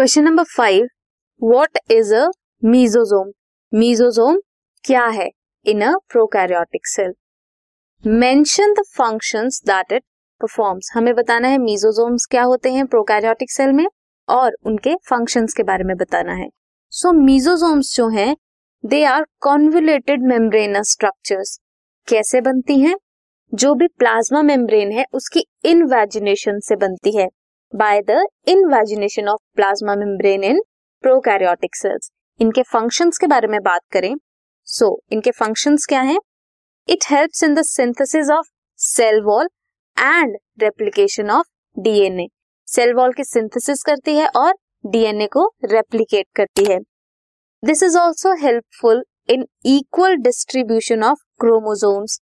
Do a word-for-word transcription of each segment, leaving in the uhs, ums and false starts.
Question number five, what is a mesosome? Mesosome क्या है in a prokaryotic cell? Mention the functions that it performs. हमें बताना है mesosomes क्या होते हैं प्रोकैरियोटिक सेल में और उनके फंक्शंस के बारे में बताना है। सो मीजोजोम्स जो हैं, they are convoluted membranous structures. कैसे बनती हैं? जो भी प्लाज्मा मेम्ब्रेन है उसकी इनवेजिनेशन से बनती है, by the invagination of plasma membrane in prokaryotic cells. इनके फंक्शंस के बारे में बात करें, सो so, इनके फंक्शंस क्या हैं? It helps in the synthesis of cell wall and replication of DNA. Cell wall की सिंथेसिस करती है और डीएनए को रेप्लिकेट करती है। This is also helpful in equal distribution of chromosomes.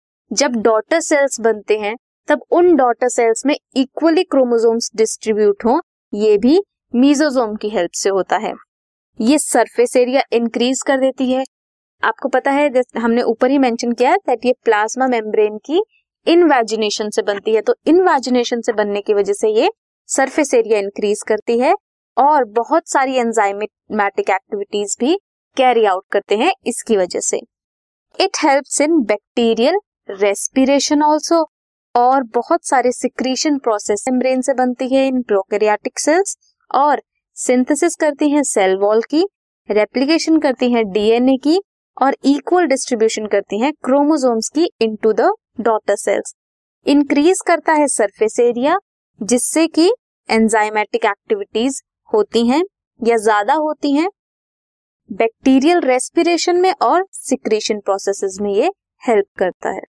जब डॉटर सेल्स बनते हैं तब उन डॉटर सेल्स में इक्वली क्रोमोसोम्स डिस्ट्रीब्यूट हों, ये भी मीजोजोम की हेल्प से होता है। ये सरफेस एरिया इंक्रीज कर देती है। आपको पता है, हमने ऊपर ही मेंशन किया है दैट ये प्लाज्मा मेम्ब्रेन की इनवेजिनेशन से बनती है, तो इनवेजिनेशन से बनने की वजह से ये सरफेस एरिया इंक्रीज करती है और बहुत सारी एंजाइमेटिक एक्टिविटीज भी कैरी आउट करते हैं इसकी वजह से। It helps in bacterial respiration also, और बहुत सारे सिक्रीशन प्रोसेस मेम्ब्रेन से बनती है इन प्रोकैरियोटिक सेल्स, और सिंथेसिस करती हैं सेल वॉल की, रेप्लिकेशन करती हैं डीएनए की, और इक्वल डिस्ट्रीब्यूशन करती हैं क्रोमोसोम्स की into the daughter cells. Increase करता है सरफेस एरिया, जिससे कि एंजाइमेटिक एक्टिविटीज होती हैं या ज्यादा होती हैं। बैक्टीरियल रेस्पिरेशन में और सिक्रीशन प्रोसेसेस में ये हेल्प करता है।